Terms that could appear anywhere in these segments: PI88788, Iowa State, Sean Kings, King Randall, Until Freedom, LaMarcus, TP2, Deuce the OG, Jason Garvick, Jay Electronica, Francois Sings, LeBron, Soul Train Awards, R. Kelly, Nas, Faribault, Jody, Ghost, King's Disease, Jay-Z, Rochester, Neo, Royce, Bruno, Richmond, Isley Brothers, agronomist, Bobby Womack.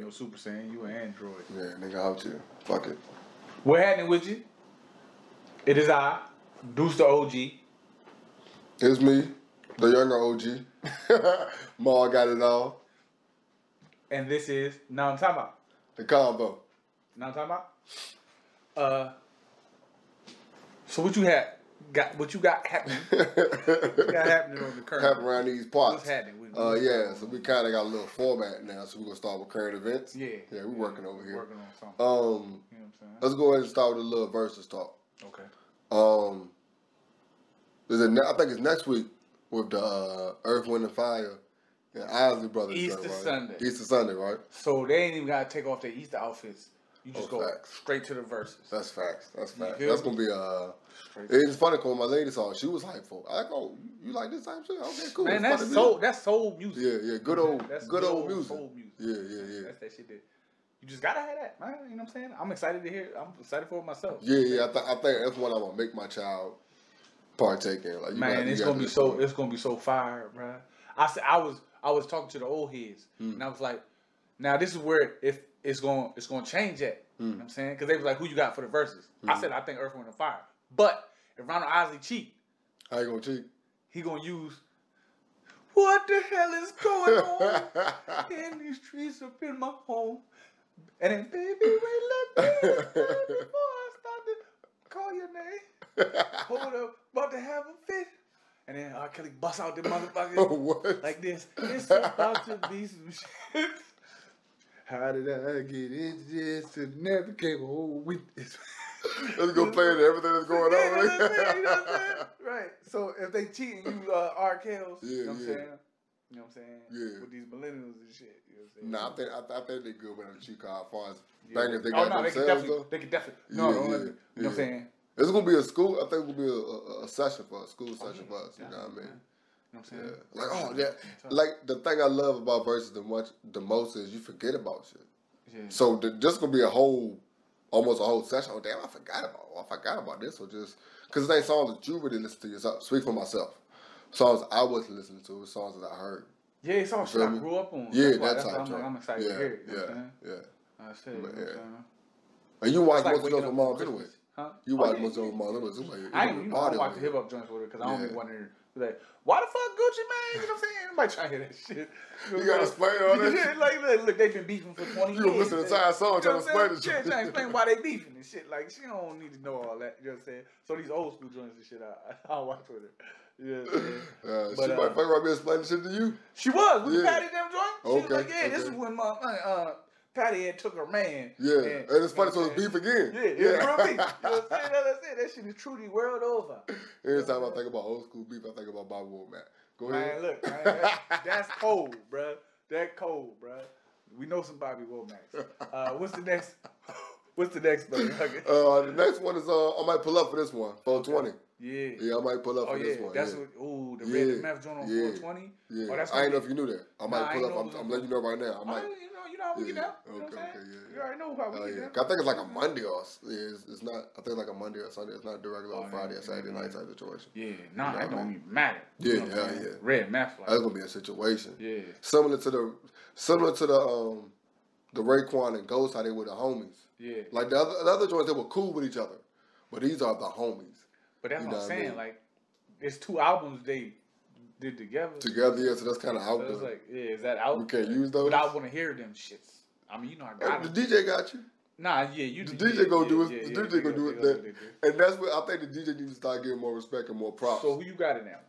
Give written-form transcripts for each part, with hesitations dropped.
ain't no Super Saiyan. You an android. Yeah, nigga, out you. Fuck it. What happening with you? It is I, Deuce the OG. It's me, the younger OG. Ma got it all. And this is Now I'm Talking About. The combo. Now I'm Talking About. So what you had? What you got happening on the current? Happening around these parts. What's happening? So we kind of got a little format now. So we're gonna start with current events. Yeah, we're working over here. Working on something. You know what I'm saying? Let's go ahead and start with a little versus talk. Okay. I think it's next week with the Earth, Wind and Fire and Isley Brothers. Easter Sunday, right? So they ain't even gotta take off their Easter outfits. You just go straight to the verses. That's facts. That's going to be it's funny because my lady saw it. She was hyped for it. I go, you like this type of shit? Okay, cool. Man, that's soul music. Yeah, yeah. Good old music. Yeah. That's that shit that you just got to have that, man. You know what I'm saying? I'm excited to hear it. I'm excited for it myself. Yeah. I think that's one I'm going to make my child partake in. Like, it's going to be so fire, bro. I was talking to the old heads, and I was like, now this is where it's gonna change that. You know what I'm saying? Because they was like, who you got for the verses? Mm. I said, I think Earth, Wind, and Fire. But if Ronald Isley cheat, how you gonna cheat? He gonna use, what the hell is going on in these streets up in my home? And then, baby, wait, let me before I start to call your name. Hold up, about to have a fit. And then R. Kelly bust out the motherfuckers like this. It's about to be some shit. How did I get in this to navigate a whole week? Let's go play into everything that's going on. You know what I'm saying? Right. So if they cheating, you R. Kells, you know what I'm saying? You know what I'm saying? Yeah. With these millennials and shit. You know what I'm saying? Nah, I think they're good when they cheat card far as bangers they got themselves though. They could definitely. You know what I'm saying? It's going to be a school. I think it's going to be a session for us. School session for us. You know what I mean? You know what I'm saying? Yeah. Like, the thing I love about verses the most is you forget about shit. Yeah. So this gonna be almost a whole session. Oh, damn, I forgot about this. Or just because it ain't songs that you really listen to yourself. Speak for myself. Songs I was listening to, songs that I heard. Yeah, it's all shit I grew up on. Yeah, that's why I'm excited to hear it. And you watch most of those with Mom anyway. Huh? You watch most of those with Mom anyway. I don't watch the hip hop joints with her because I don't be wanting like, why the fuck Gucci, man? You know what I'm saying? Nobody trying to hear that shit. You gotta explain all that shit. Like, look, they've been beefing for 20 years. You listen to the entire song trying to explain the shit. Trying to explain why they beefing and shit. Like, she don't need to know all that. You know what I'm saying? So these old school joints and shit, I'll watch with her. You know what I'm saying? She might fucking right be explaining shit to you? She was. We Patty them joints. She was like, this is when my Patty had took her man. Yeah, and it's funny, so it's beef again. Yeah, real beef. You know what I'm saying? That's it. That shit is truly world over. Every time I think about old school beef, I think about Bobby Brown, man. Go ahead. Man, look, that's cold, bruh. That cold, bruh. We know some Bobby Womack. What's the next brother? The next one is I might pull up for this one. 420. Yeah, I might pull up for this one. That's what. Ooh, the Red and Meth joint on 420. Yeah, I didn't know if you knew that. I might pull up. I'm letting you know right now. I might. You know how we get out. You know what I'm saying? You already know how we get out. I think it's like a Monday or it's not. I think it's like a Monday or Sunday. It's not directly on Friday or Saturday night type situation. Yeah, that don't even matter. Yeah. Red Meth. Like that's gonna be a situation. Yeah, similar to the the Raekwon and Ghost, how they were the homies. Yeah, like the other joints, they were cool with each other, but these are the homies. But that's what I'm saying. I mean? Like, it's two albums they did together. So that's kind of out there. Like, is that out? You can't use those. But I want to hear them shits. I mean, you know, I got it. The DJ got you. Nah, you. The DJ gonna do it. The DJ gonna do it. And that's what I think the DJ needs to start getting more respect and more props. So who you got it now?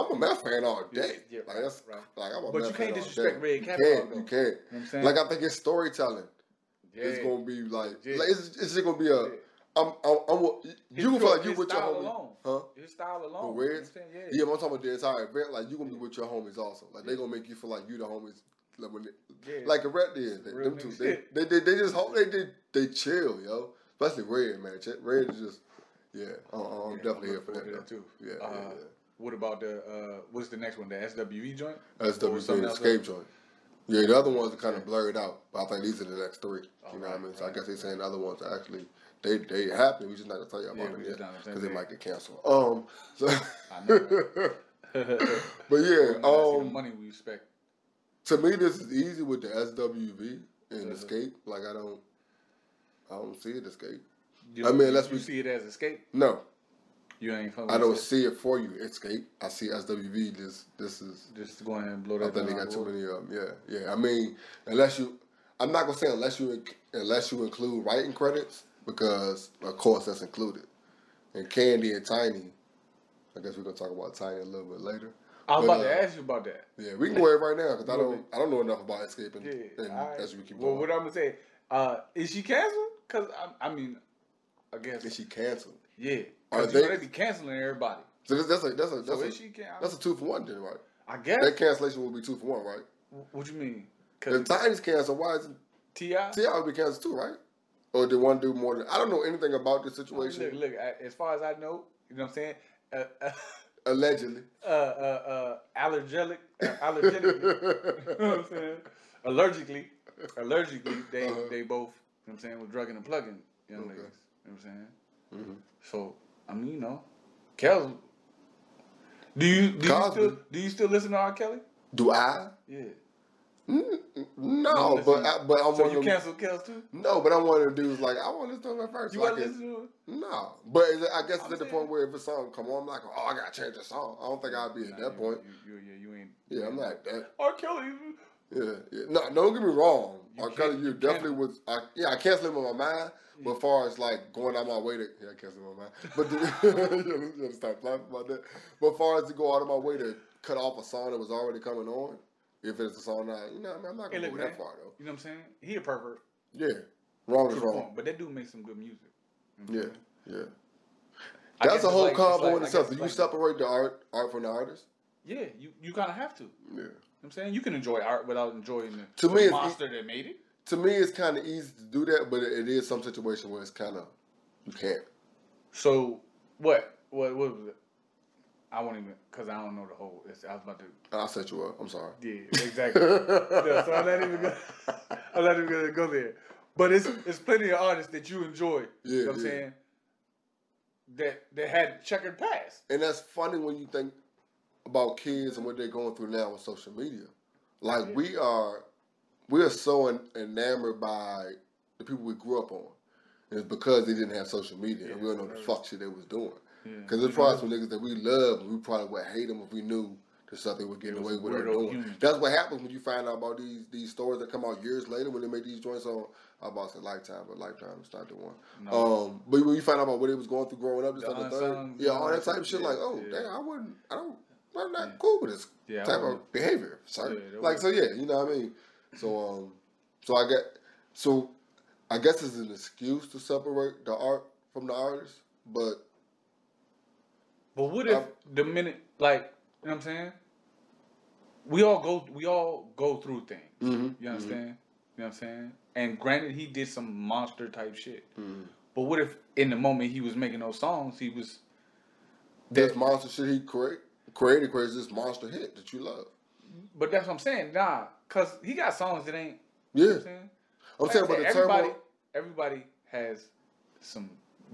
I'm a Meth fan all day. Yeah, right, like that's right. Like I'm a Meth fan all day. But you can't disrespect Red Catalog. You can't. You know what I'm saying? Like I think it's storytelling. Yeah. It's gonna be like it's just gonna be a. I'm you gonna feel like you with your homies, alone. Huh? His style alone. The Reds? Yeah, I'm talking about the entire event. Like you gonna be with your homies also. Like they gonna make you feel like you the homies. Like when like the Red did. Them two, they just hope they chill, yo. Especially Red, man. Red is just I'm definitely here for that too. Yeah. What about the what's the next one? The SWV joint? SWV Escape joint. Yeah, the other ones are kind of blurred out, but I think these are the next three. You know what I mean? So I guess they're saying the other ones are actually they happen. We just not gonna tell you about them yet because they might get canceled. I know. But yeah, the money we expect. To me, this is easy with the SWV in Escape. Like I don't see it Escape. You see it as Escape? No. You ain't fucking. I don't see it for you, Escape. I see SWV. Just going and blow that. I think they got too many of them. Yeah, yeah. I mean, I'm not gonna say unless you include writing credits, because of course that's included. And Candy and Tiny, I guess we're gonna talk about Tiny a little bit later. I was about to ask you about that. Yeah, we can go ahead right now because I don't know enough about Escape and as we keep going. Well, what I'm gonna say, is she canceled? Because I guess is she canceled? Yeah, they be canceling everybody. So that's a 2-for-1 then, right? I guess that cancellation will be 2-for-1, right? What you mean? If Tiny's canceled, why is T.I.? T.I. would be canceled too, right? Or did one do more than... I don't know anything about this situation. Look, as far as I know, you know what I'm saying? Allegedly. Allergically. You know what I'm saying? Allergically, they both, you know what I'm saying, were drugging and plugging young ladies. You know what I'm saying? Mm-hmm. So, I mean, you know, Kelly... Do you still listen to R. Kelly? Do I? Yeah. No, but I'm so one of them. So you cancel Kels too? No, but I'm one of the dudes like, I want to listen to it first. You want to listen to it? No. But I guess it's at the point where if a song come on, I'm like, oh, I got to change the song. I don't think I'll be at that point. You ain't. Yeah, I'm like that. R. Kelly. Yeah. No, don't get me wrong. R. Kelly, you definitely was. I cancel him in my mind. But as far as like going out my way to. Yeah, I cancel him in my mind. But you gotta stop laughing about that. But as far as to go out of my way to cut off a song that was already coming on. If it's a song that, you know, I mean, I'm not going to go that far, though. You know what I'm saying? He a pervert. Yeah. Wrong is wrong. But that dude makes some good music. You know yeah. That's a whole combo in itself. Do you separate the art from the artist? Yeah. You kind of have to. Yeah. You know what I'm saying? You can enjoy art without enjoying the monster that made it. To me, it's kind of easy to do that, but it is some situation where it's kind of, you can't. So, what was it? I won't even, because I don't know the whole, I was about to. I'll set you up. I'm sorry. Yeah, exactly. No, so I'm not even going to go there. But it's plenty of artists that you enjoy, you know what I'm saying, that had checkered past. And that's funny when you think about kids and what they're going through now with social media. Like, we are so enamored by the people we grew up on. And it's because they didn't have social media and we don't know the fuck shit they was doing. Because there's probably some niggas that we love, we probably would hate them if we knew the stuff they were getting away with or doing. Human. That's what happens when you find out about these stories that come out years later when they make these joints on. I about to say Lifetime, but Lifetime is not the one. No. But when you find out about what they was going through growing up, this other thing, all that type of shit. Like, damn, I'm not cool with this type of behavior. Sorry, you know what I mean. So I guess it's an excuse to separate the art from the artist, but. But what if the minute, like, you know what I'm saying? We all go through things. Mm-hmm. You understand? You know what I'm saying? And granted, he did some monster type shit. Mm-hmm. But what if in the moment he was making those songs, he was this monster shit he created this monster hit that you love. But that's what I'm saying, nah, cause he got songs that ain't. Yeah. You know what I'm saying? Everybody has some.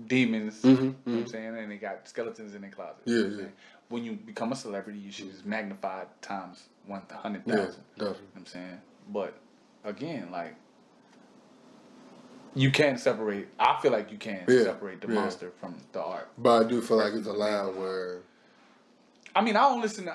Demons, you know what I'm saying, and they got skeletons in their closet. Yeah, you know when you become a celebrity, you should just magnify times 100,000. You know what I'm saying, but again, like you can't separate. I feel like you can separate the monster from the art. But I do feel like it's a line where. I mean, I don't listen to.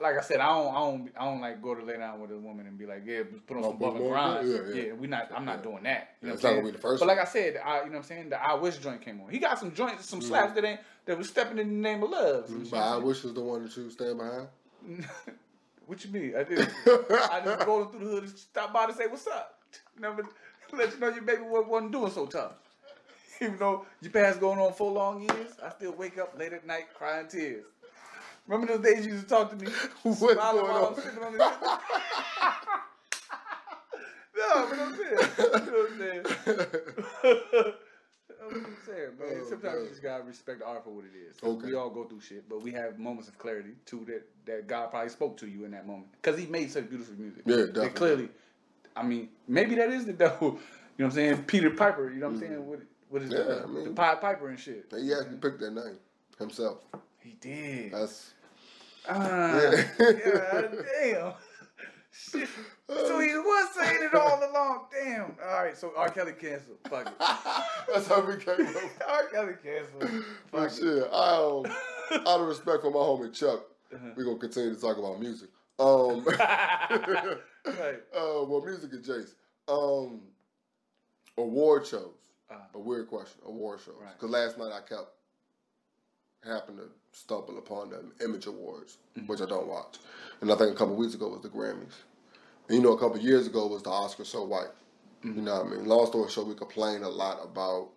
Like I said, I don't like go to lay down with a woman and be like, yeah, put on some bump and grind. Yeah, we not. I'm not doing that. You know what I'm saying? Be the first but like I said, you know what I'm saying. The I Wish joint came on. He got some joints, some slaps that was stepping in the name of love. But I Wish is the one that you stand behind. What you mean? I just rolled through the hood, and stopped by to say what's up. Never let you know your baby wasn't doing so tough. Even though your past going on 4 long years, I still wake up late at night crying tears. Remember those days you used to talk to me? What's going on? No, but I'm saying. I'm saying, man. Sometimes you just got to respect the art for what it is. So we all go through shit, but we have moments of clarity, too, that God probably spoke to you in that moment. Because he made such beautiful music. Yeah, definitely. And clearly, I mean, maybe that is the devil. You know what I'm saying? Peter Piper, you know what I'm saying? What is that? I mean, the Pied Piper and shit. He actually picked that name himself. He did. That's... damn. Shit. So he was saying it all along. Damn. All right, so R. Kelly canceled. Fuck it. That's how we came up. R. Kelly canceled. Fuck it. Shit. Out of respect for my homie Chuck, we're going to continue to talk about music. Well, music and Jace. Award shows. A weird question. Award shows. Because last night I happened to stumble upon the Image Awards, which I don't watch. And I think a couple of weeks ago was the Grammys. And, you know, a couple of years ago was the Oscars So White. You know what I mean? Long story short, we complain a lot about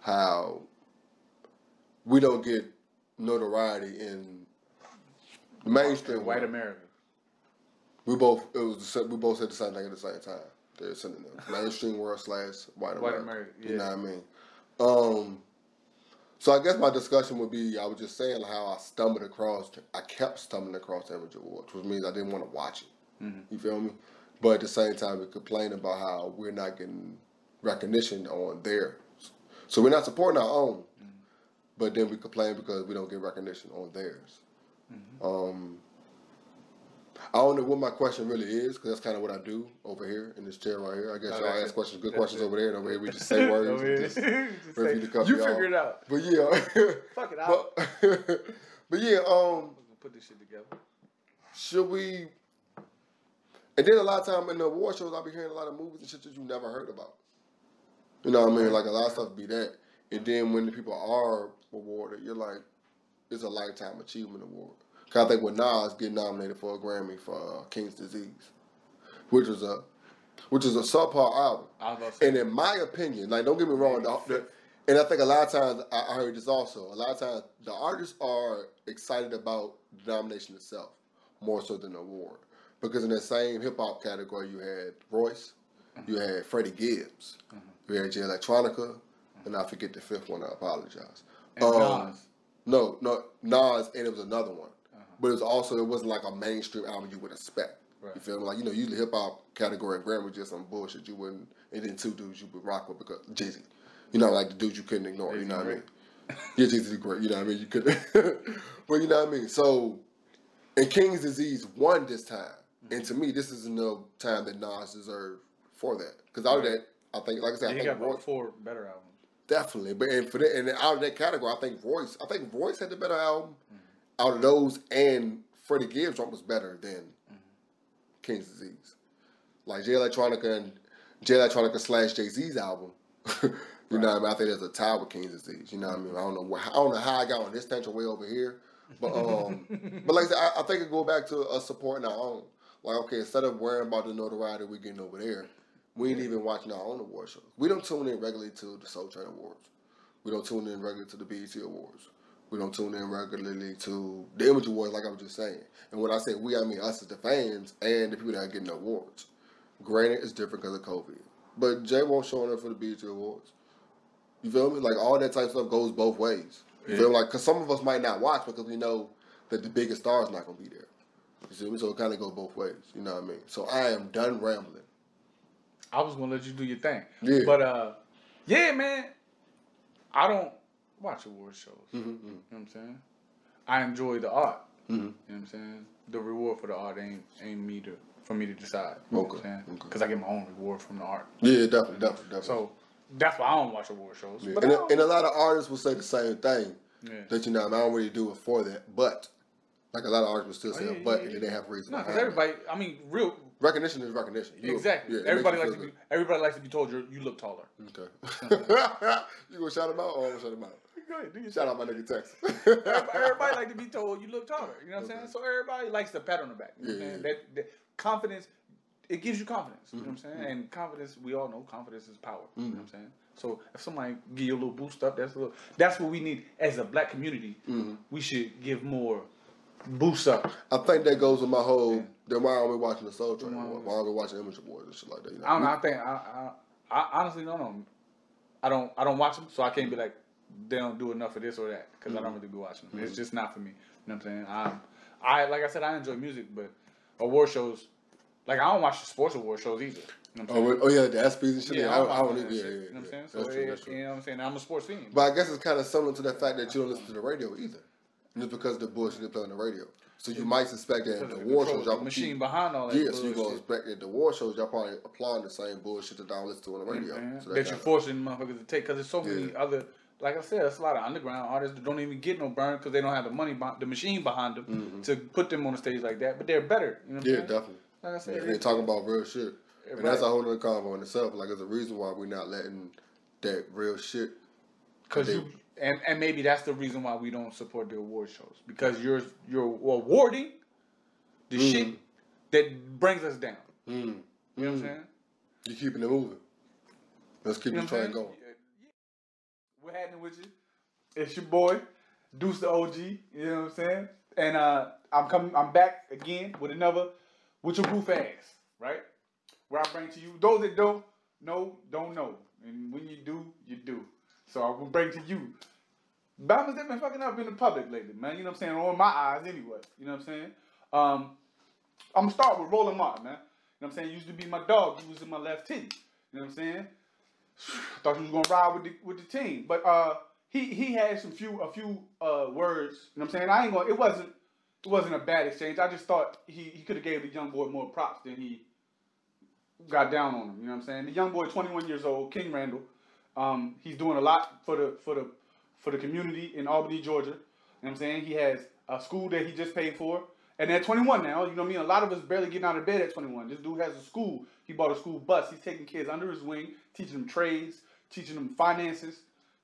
how we don't get notoriety in the mainstream. In white America. We both said the same thing at the same time. They're sending the mainstream world / white America. Yeah. You know what I mean? So I guess my discussion would be, I was just saying how I kept stumbling across Image Awards, which means I didn't want to watch it. You feel me? But at the same time, we complain about how we're not getting recognition on theirs. So we're not supporting our own, but then we complain because we don't get recognition on theirs. I don't know what my question really is, because that's kind of what I do over here in this chair right here. I guess y'all ask questions, good questions over there, and over here we just say words. Just say, you figure it out. But yeah. Fuck it out. But yeah. We'll put this shit together. Should we... And then a lot of time in the award shows, I'll be hearing a lot of movies and shit that you never heard about. You know what I mean? Like, a lot of stuff be that. And then when the people are awarded, you're like, it's a Lifetime Achievement Award. Because I think with Nas getting nominated for a Grammy for King's Disease, which is a subpar album. I was and in my opinion, like, don't get me wrong, and I think a lot of times, I heard this also, a lot of times the artists are excited about the nomination itself more so than the award. Because in that same hip-hop category, you had Royce, you had Freddie Gibbs, you had Jay Electronica, and I forget the fifth one, I apologize. And Nas. No, Nas, and it was another one. But it wasn't like a mainstream album you would expect. Right. You feel me? Like, you know, usually hip-hop category and Grammy was just some bullshit you wouldn't, and then two dudes you would rock with because Jay-Z. You know, like the dudes you couldn't ignore, you know what I mean? Yeah, Jay-Z's great, you know what I mean? You couldn't. But you know what I mean? So, and King's Disease won this time. And to me, this is no time that Nas deserved for that. Because out of that, I think, like I said, I think he got about 4 better albums. Definitely, and out of that category, I think Royce had the better album. Out of those, and Freddie Gibbs was better than King's Disease. Like Jay Electronica / Jay-Z's album. You know what I mean? I think there's a tie with King's Disease. You know what I mean? I don't know how I got on this tangent way over here. But but like I said, I think it go back to us supporting our own. Like, okay, instead of worrying about the notoriety we're getting over there, we ain't even watching our own award shows. We don't tune in regularly to the Soul Train Awards. We don't tune in regularly to the BET Awards. We don't tune in regularly to the Image Awards, like I was just saying. And when I say we, I mean us as the fans and the people that are getting the awards. Granted, it's different because of COVID. But Jay won't show up for the BET Awards. You feel me? Like, all that type of stuff goes both ways. You feel like, because some of us might not watch because we know that the biggest star is not going to be there. You see me? So it kind of goes both ways. You know what I mean? So I am done rambling. I was going to let you do your thing. Yeah. But, yeah, man, I don't watch award shows. You know what I'm saying? I enjoy the art. You know what I'm saying? The reward for the art ain't for me to decide. You know what I'm saying? Because I get my own reward from the art. Yeah, definitely. So that's why I don't watch award shows. Yeah. But and a lot of artists will say the same thing. Yeah. That, you know, I don't really do it for that, but... Like, a lot of artists would still say, and they have reason. No, because everybody, I mean, real... Recognition is recognition. Exactly. Yeah, everybody likes to be told you look taller. Okay. You going to shout him out or I'm going to shout him out? Go ahead. Shout out my nigga Texas. Everybody likes to be told you look taller. You know what I'm saying? So everybody likes the pat on the back. You know what I'm saying? That confidence, it gives you confidence. You know what I'm saying? And confidence, we all know confidence is power. You know what I'm saying? So if somebody give you a little boost up, that's what we need as a black community. We should give more... Boost up. I think that goes with my whole. Yeah. Then why are we watching the Soul Train? Why are we watching Image Awards and shit like that? You know? I don't know. I honestly don't know. I don't watch them, so I can't be like they don't do enough of this or that because I don't really be watching them. It's just not for me. You know what I'm saying? I like I said, I enjoy music, but award shows, like I don't watch the sports award shows either. You know what I'm saying? Oh yeah, the ESPYs and shit. Yeah, I don't even. Yeah, you know what I'm saying? So true, you know what I'm saying? I'm a sports fan. But I guess it's kind of similar to the fact that you don't listen to the radio either. just because of the bullshit they play on the radio. So you might suspect that the war shows y'all machine behind all that. Yeah, so you gonna expect that the war shows y'all probably applying the same bullshit that y'all listen to on the radio. Mm-hmm. So that you're forcing motherfuckers to take because there's so many other. Like I said, it's a lot of underground artists that don't even get no burn because they don't have the money, the machine behind them to put them on the stage like that. But they're better. You know what I'm saying? Definitely. Like I said, they're talking about real shit, and that's a whole other convo in itself. Like, there's a reason why we're not letting that real shit. Because and maybe that's the reason why we don't support the award shows, because you're awarding the shit that brings us down. You know what I'm saying? You're keeping it moving. Let's keep the train going. What's happening with you? It's your boy, Deuce the OG. You know what I'm saying? And I'm back again with another With Your Goof Ass, right? Where I bring to you those that don't know, don't know, and when you do, you do. So I'm gonna bring to you. Bama's been fucking up in the public lately, man. You know what I'm saying? Or in my eyes, anyway. You know what I'm saying? I'm gonna start with Roland Mark, man. You know what I'm saying? He used to be my dog. He was in my left team. You know what I'm saying? I thought he was gonna ride with the team, but he had a few words. You know what I'm saying? I ain't gonna. It wasn't a bad exchange. I just thought he could have gave the young boy more props than he got down on him. You know what I'm saying? The young boy, 21 years old, King Randall. He's doing a lot for the community in Albany, Georgia. You know what I'm saying? He has a school that he just paid for, and at 21 now, you know what I mean? A lot of us barely getting out of bed at 21. This dude has a school. He bought a school bus. He's taking kids under his wing, teaching them trades, teaching them finances.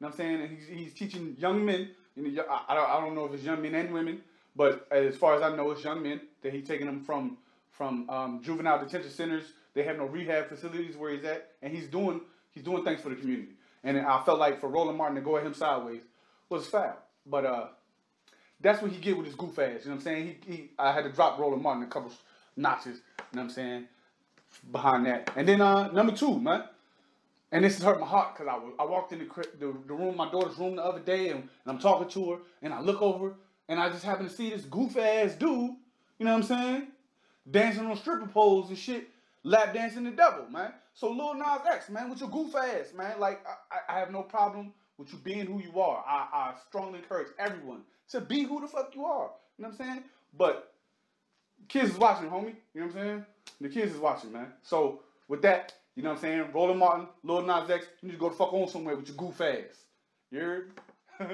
You know what I'm saying? And he's teaching young men. And I don't know if it's young men and women, but as far as I know, it's young men that he's taking them from juvenile detention centers. They have no rehab facilities where he's at, and he's doing things for the community. And I felt like for Roland Martin to go at him sideways was foul. But that's what he get with his goof ass. You know what I'm saying? I had to drop Roland Martin a couple notches. You know what I'm saying? Behind that. And then number two, man. And this has hurt my heart because I walked in the room, my daughter's room the other day, and I'm talking to her, and I look over, and I just happen to see this goof ass dude. You know what I'm saying? Dancing on stripper poles and shit. Lap dancing the devil, man. So Lil Nas X, man, with your goof ass, man. Like, I have no problem with you being who you are. I strongly encourage everyone to be who the fuck you are. You know what I'm saying? But kids is watching, homie. You know what I'm saying? The kids is watching, man. So with that, you know what I'm saying? Roland Martin, Lil Nas X, you need to go the fuck on somewhere with your goof ass. You heard? And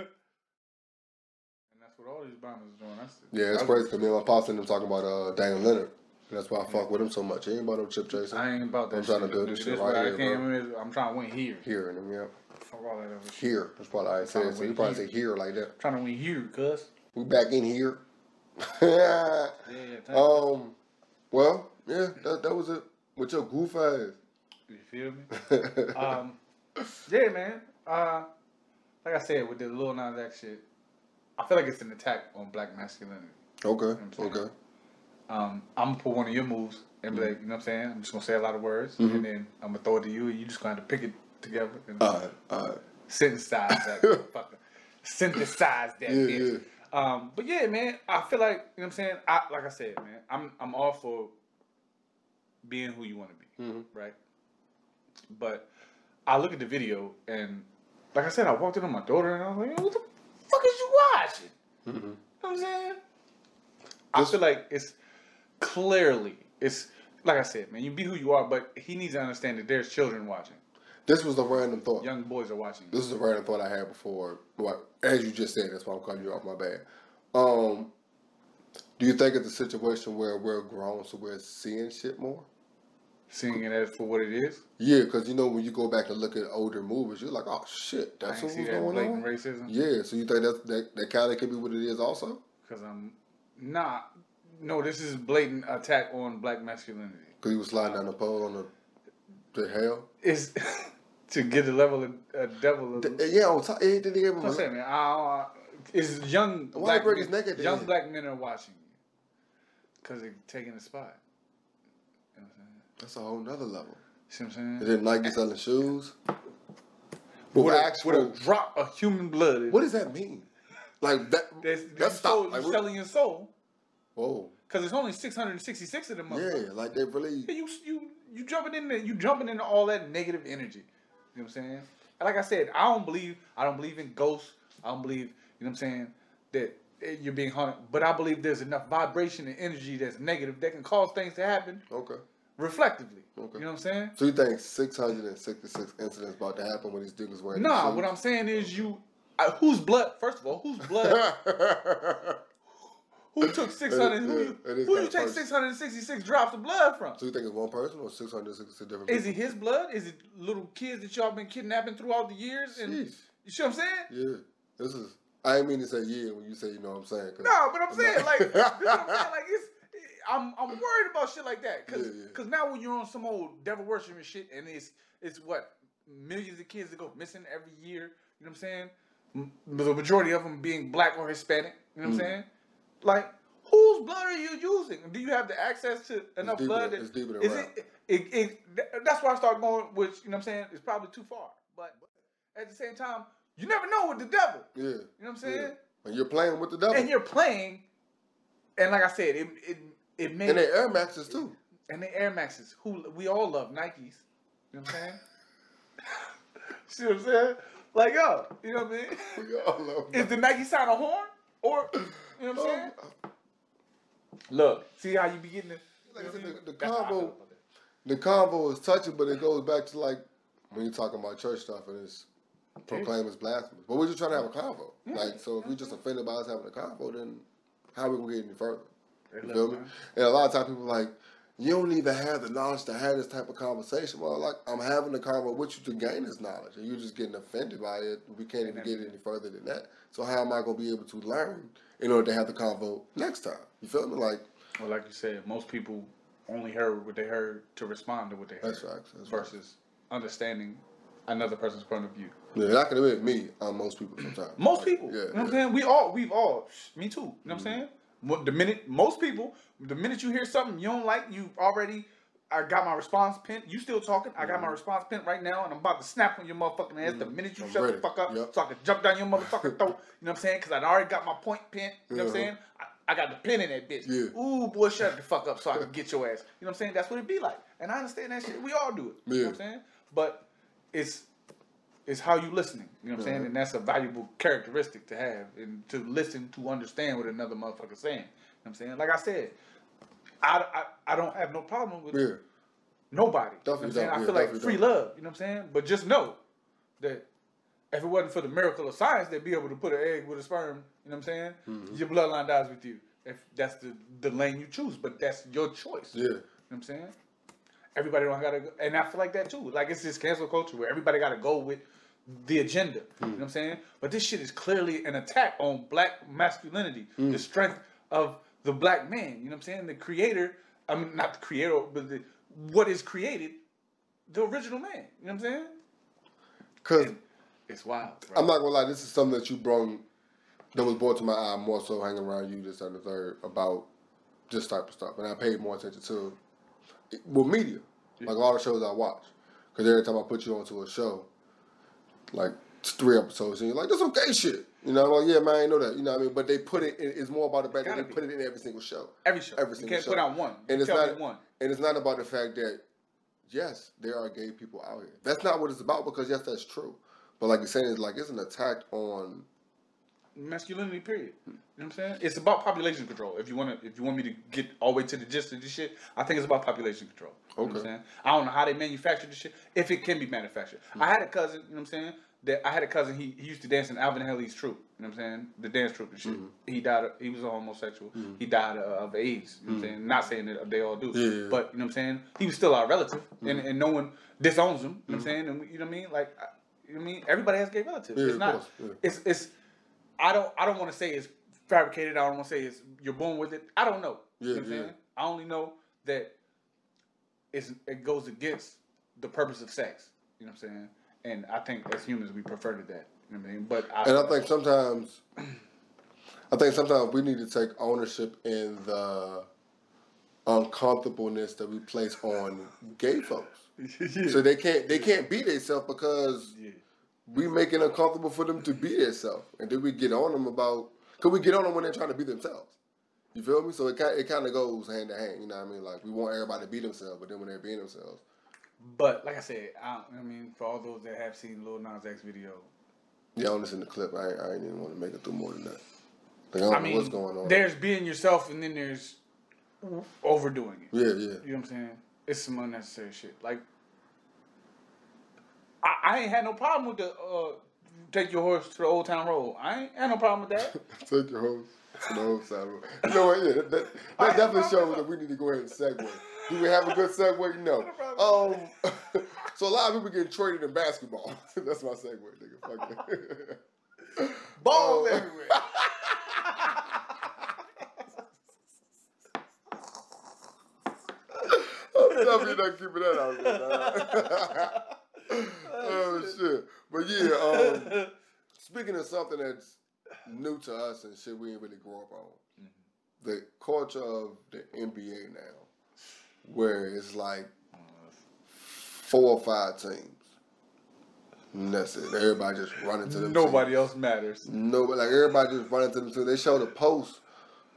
that's what all these bombers are doing. Yeah, it's crazy because me and my pops and them talking about Daniel Leonard. That's why I fuck with him so much. He ain't about no chip chasing. I ain't about that. I'm trying to build this shit right here. I'm trying to win here. Here, and yeah. Fuck all that other shit. Here. That's probably how I say it. So you probably say here like that. I'm trying to win here, cuz. We back in here. Yeah. Well, yeah. That was it. With your goof ass. You feel me? Yeah, man. Like I said, with the Lil Nas X shit, I feel like it's an attack on black masculinity. Okay. You know okay. I'm going to put one of your moves and be like, you know what I'm saying? I'm just going to say a lot of words and then I'm going to throw it to you and you just going to pick it together and all right. Synthesize that motherfucker. Synthesize that bitch. Yeah. But yeah, man, I feel like, you know what I'm saying? Like I said, man, I'm all for being who you want to be, right? But I look at the video and, like I said, I walked in on my daughter and I was like, what the fuck is you watching? You know what I'm saying? I feel like it's like I said, man, you be who you are, but he needs to understand that there's children watching. This was a random thought. Young boys are watching. This is a random thought I had before. As you just said, that's why I'm cutting you off, my bad. Do you think it's a situation where we're grown, so we're seeing shit more? Seeing it as for what it is? Yeah, because, you know, when you go back and look at older movies, you're like, oh, shit, that's what's going on. I ain't see that blatant racism. Yeah, so you think that kind of could be what it is also? Because I'm... Nah, no, this is blatant attack on black masculinity. Because he was sliding down the pole on the hell? It's to get the level of devil. On top. He didn't even know. I'm saying, man, it's young black men. Young black men are watching you because they're taking the spot. You know what I'm saying? That's a whole nother level. See what I'm saying? And then Nike selling shoes. With a drop of human blood. What does that mean? Like that's stop. Like, you're selling your soul. Whoa. Because there's only 666 of them. Yeah, like they really. Yeah, you jumping into all that negative energy. You know what I'm saying? And like I said, I don't believe in ghosts. I don't believe, you know what I'm saying, that you're being haunted. But I believe there's enough vibration and energy that's negative that can cause things to happen. Okay. Reflectively. Okay. You know what I'm saying? So you think 666 incidents about to happen when these dealers wearing? Nah, what I'm saying is whose blood? First of all, whose blood? Who took 600? Who you take 666 drops of blood from? So you think it's one person or 666 different people? Is it his blood? Is it little kids that y'all been kidnapping throughout the years? And jeez. You see what I'm saying? Yeah. This is. I didn't mean to say yeah when you say you know what I'm saying. No, but I'm saying like, you know what I'm saying? Like it's. I'm worried about shit like that because now when you're on some old devil worshiping shit and it's what millions of kids that go missing every year. You know what I'm saying? The majority of them being black or Hispanic. You know what I'm saying? Like, whose blood are you using? Do you have the access to enough blood? It's deeper than that's why I start going, which, you know what I'm saying, is probably too far. But at the same time, you never know with the devil. Yeah. You know what I'm saying? Yeah. And you're playing with the devil. And you're playing. And like I said, it made... And they Air Maxes, too. And they Air Maxes, who we all love, Nikes. You know what I'm saying? See what I'm saying? Like, yo, you know what I mean? We all love Nikes. Is the Nike sign a horn? Or, you know what I'm saying? Look, see how you be getting it. Like I said, the convo is touching, but it goes back to like when you're talking about church stuff and it's proclaimed as blasphemy. But we're just trying to have a convo. Yeah. Like, so if we're just offended by us having a convo, then how are we gonna get any further? You feel me? And a lot of times people are like, you don't even have the knowledge to have this type of conversation. Well, like, I'm having a convo with you to gain this knowledge, and you're just getting offended by it. We can't even get any further than that. So how am I going to be able to learn in order to have the convo next time? You feel me? Like you said, most people only heard what they heard to respond to what they heard. That's right. Versus understanding another person's point of view. Yeah, that can be me on most people sometimes. Most people. Yeah, you know what I'm saying? We've all. Me too. You know what I'm saying? The minute you hear something you don't like, I got my response pinned. You still talking? I got my response pinned right now, and I'm about to snap on your motherfucking ass the minute you shut the fuck up, so I can jump down your motherfucking throat. You know what I'm saying? Because I already got my point pinned. You know what I'm saying? I got the pin in that bitch. Yeah. Ooh, boy, shut the fuck up so I can get your ass. You know what I'm saying? That's what it be like. And I understand that shit. We all do it. Yeah. You know what I'm saying? But it's how you listening, you know what I'm saying? And that's a valuable characteristic to have and to listen to understand what another motherfucker's saying. You know what I'm saying? Like I said, I don't have no problem with nobody. Definitely, you know what I'm saying? I feel like free love, you know what I'm saying? But just know that if it wasn't for the miracle of science, they'd be able to put an egg with a sperm, you know what I'm saying? Mm-hmm. Your bloodline dies with you if that's the lane you choose, but that's your choice. Yeah. You know what I'm saying? Everybody don't gotta go, and I feel like that too. Like it's this cancel culture where everybody gotta go with the agenda. You know what I'm saying? But this shit is clearly an attack on black masculinity, the strength of the black man. You know what I'm saying? The creator, I mean not the creator, but what is created, the original man. You know what I'm saying? Cause and it's wild. Bro. I'm not gonna lie, this is something that you brought that was brought to my eye more so hanging around you this and the third about this type of stuff, and I paid more attention to. With media, like all the shows I watch, because every time I put you onto a show, like it's 3 episodes, and you're like, "That's some gay shit," you know? I'm like, "Yeah, man, I know that," you know what I mean? But they put it. It's more about the fact that they put it in every single show. Every show. Every single show. You can't put out one. And it's not one. And it's not about the fact that yes, there are gay people out here. That's not what it's about. Because yes, that's true. But like you're saying, it's like it's an attack on masculinity. Period. You know what I'm saying? It's about population control. If you want me to get all the way to the gist of this shit, I think it's about population control. Okay. You know what I'm saying? I don't know how they manufacture this shit, if it can be manufactured. Mm-hmm. I had a cousin, you know what I'm saying? He used to dance in Alvin Haley's troupe. You know what I'm saying? The dance troupe and shit. Mm-hmm. He was a homosexual. Mm-hmm. He died of AIDS. You know what I'm saying? Not saying that they all do. Yeah. But you know what I'm saying? He was still our relative. Mm-hmm. And no one disowns him. You know what I'm saying? And you know what I mean? Like you know what I mean? Everybody has gay relatives. Yeah, it's not course. Yeah. It's I don't want to say it's fabricated. I don't want to say it's you're born with it. I don't know. Yeah, you know what I'm saying? I only know that it goes against the purpose of sex. You know what I'm saying? And I think as humans we prefer to that. You know what I mean? But I think sometimes we need to take ownership in the uncomfortableness that we place on gay folks. Yeah. So they can't be themselves because we make it uncomfortable for them to be themselves. And then we get on them about. Because we get on them when they're trying to be themselves. You feel me? So it kind of goes hand to hand. You know what I mean? Like, we want everybody to be themselves, but then when they're being themselves. But, like I said, I mean, for all those that have seen Lil Nas X video. Yeah, I only seen the clip. I didn't even want to make it through more than that. I mean, what's going on. There's being yourself, and then there's overdoing it. Yeah, yeah. You know what I'm saying? It's some unnecessary shit. Like, I ain't had no problem with the take your horse to the Old Town Road. I ain't had no problem with that. Take your horse to the Old Town Road. You know what? Yeah, that definitely shows that we need to go ahead and segue. Do we have a good segue? No. So a lot of people get traded in basketball. That's my segue, nigga. Fuck it. Balls everywhere. I'm definitely not keeping that out of there. Oh, shit. But yeah, speaking of something that's new to us and shit we ain't really grow up on, the culture of the NBA now, where it's like 4 or 5 teams. And that's it. Everybody just running to them. Nobody else matters. No, like everybody just running to them too. They showed a post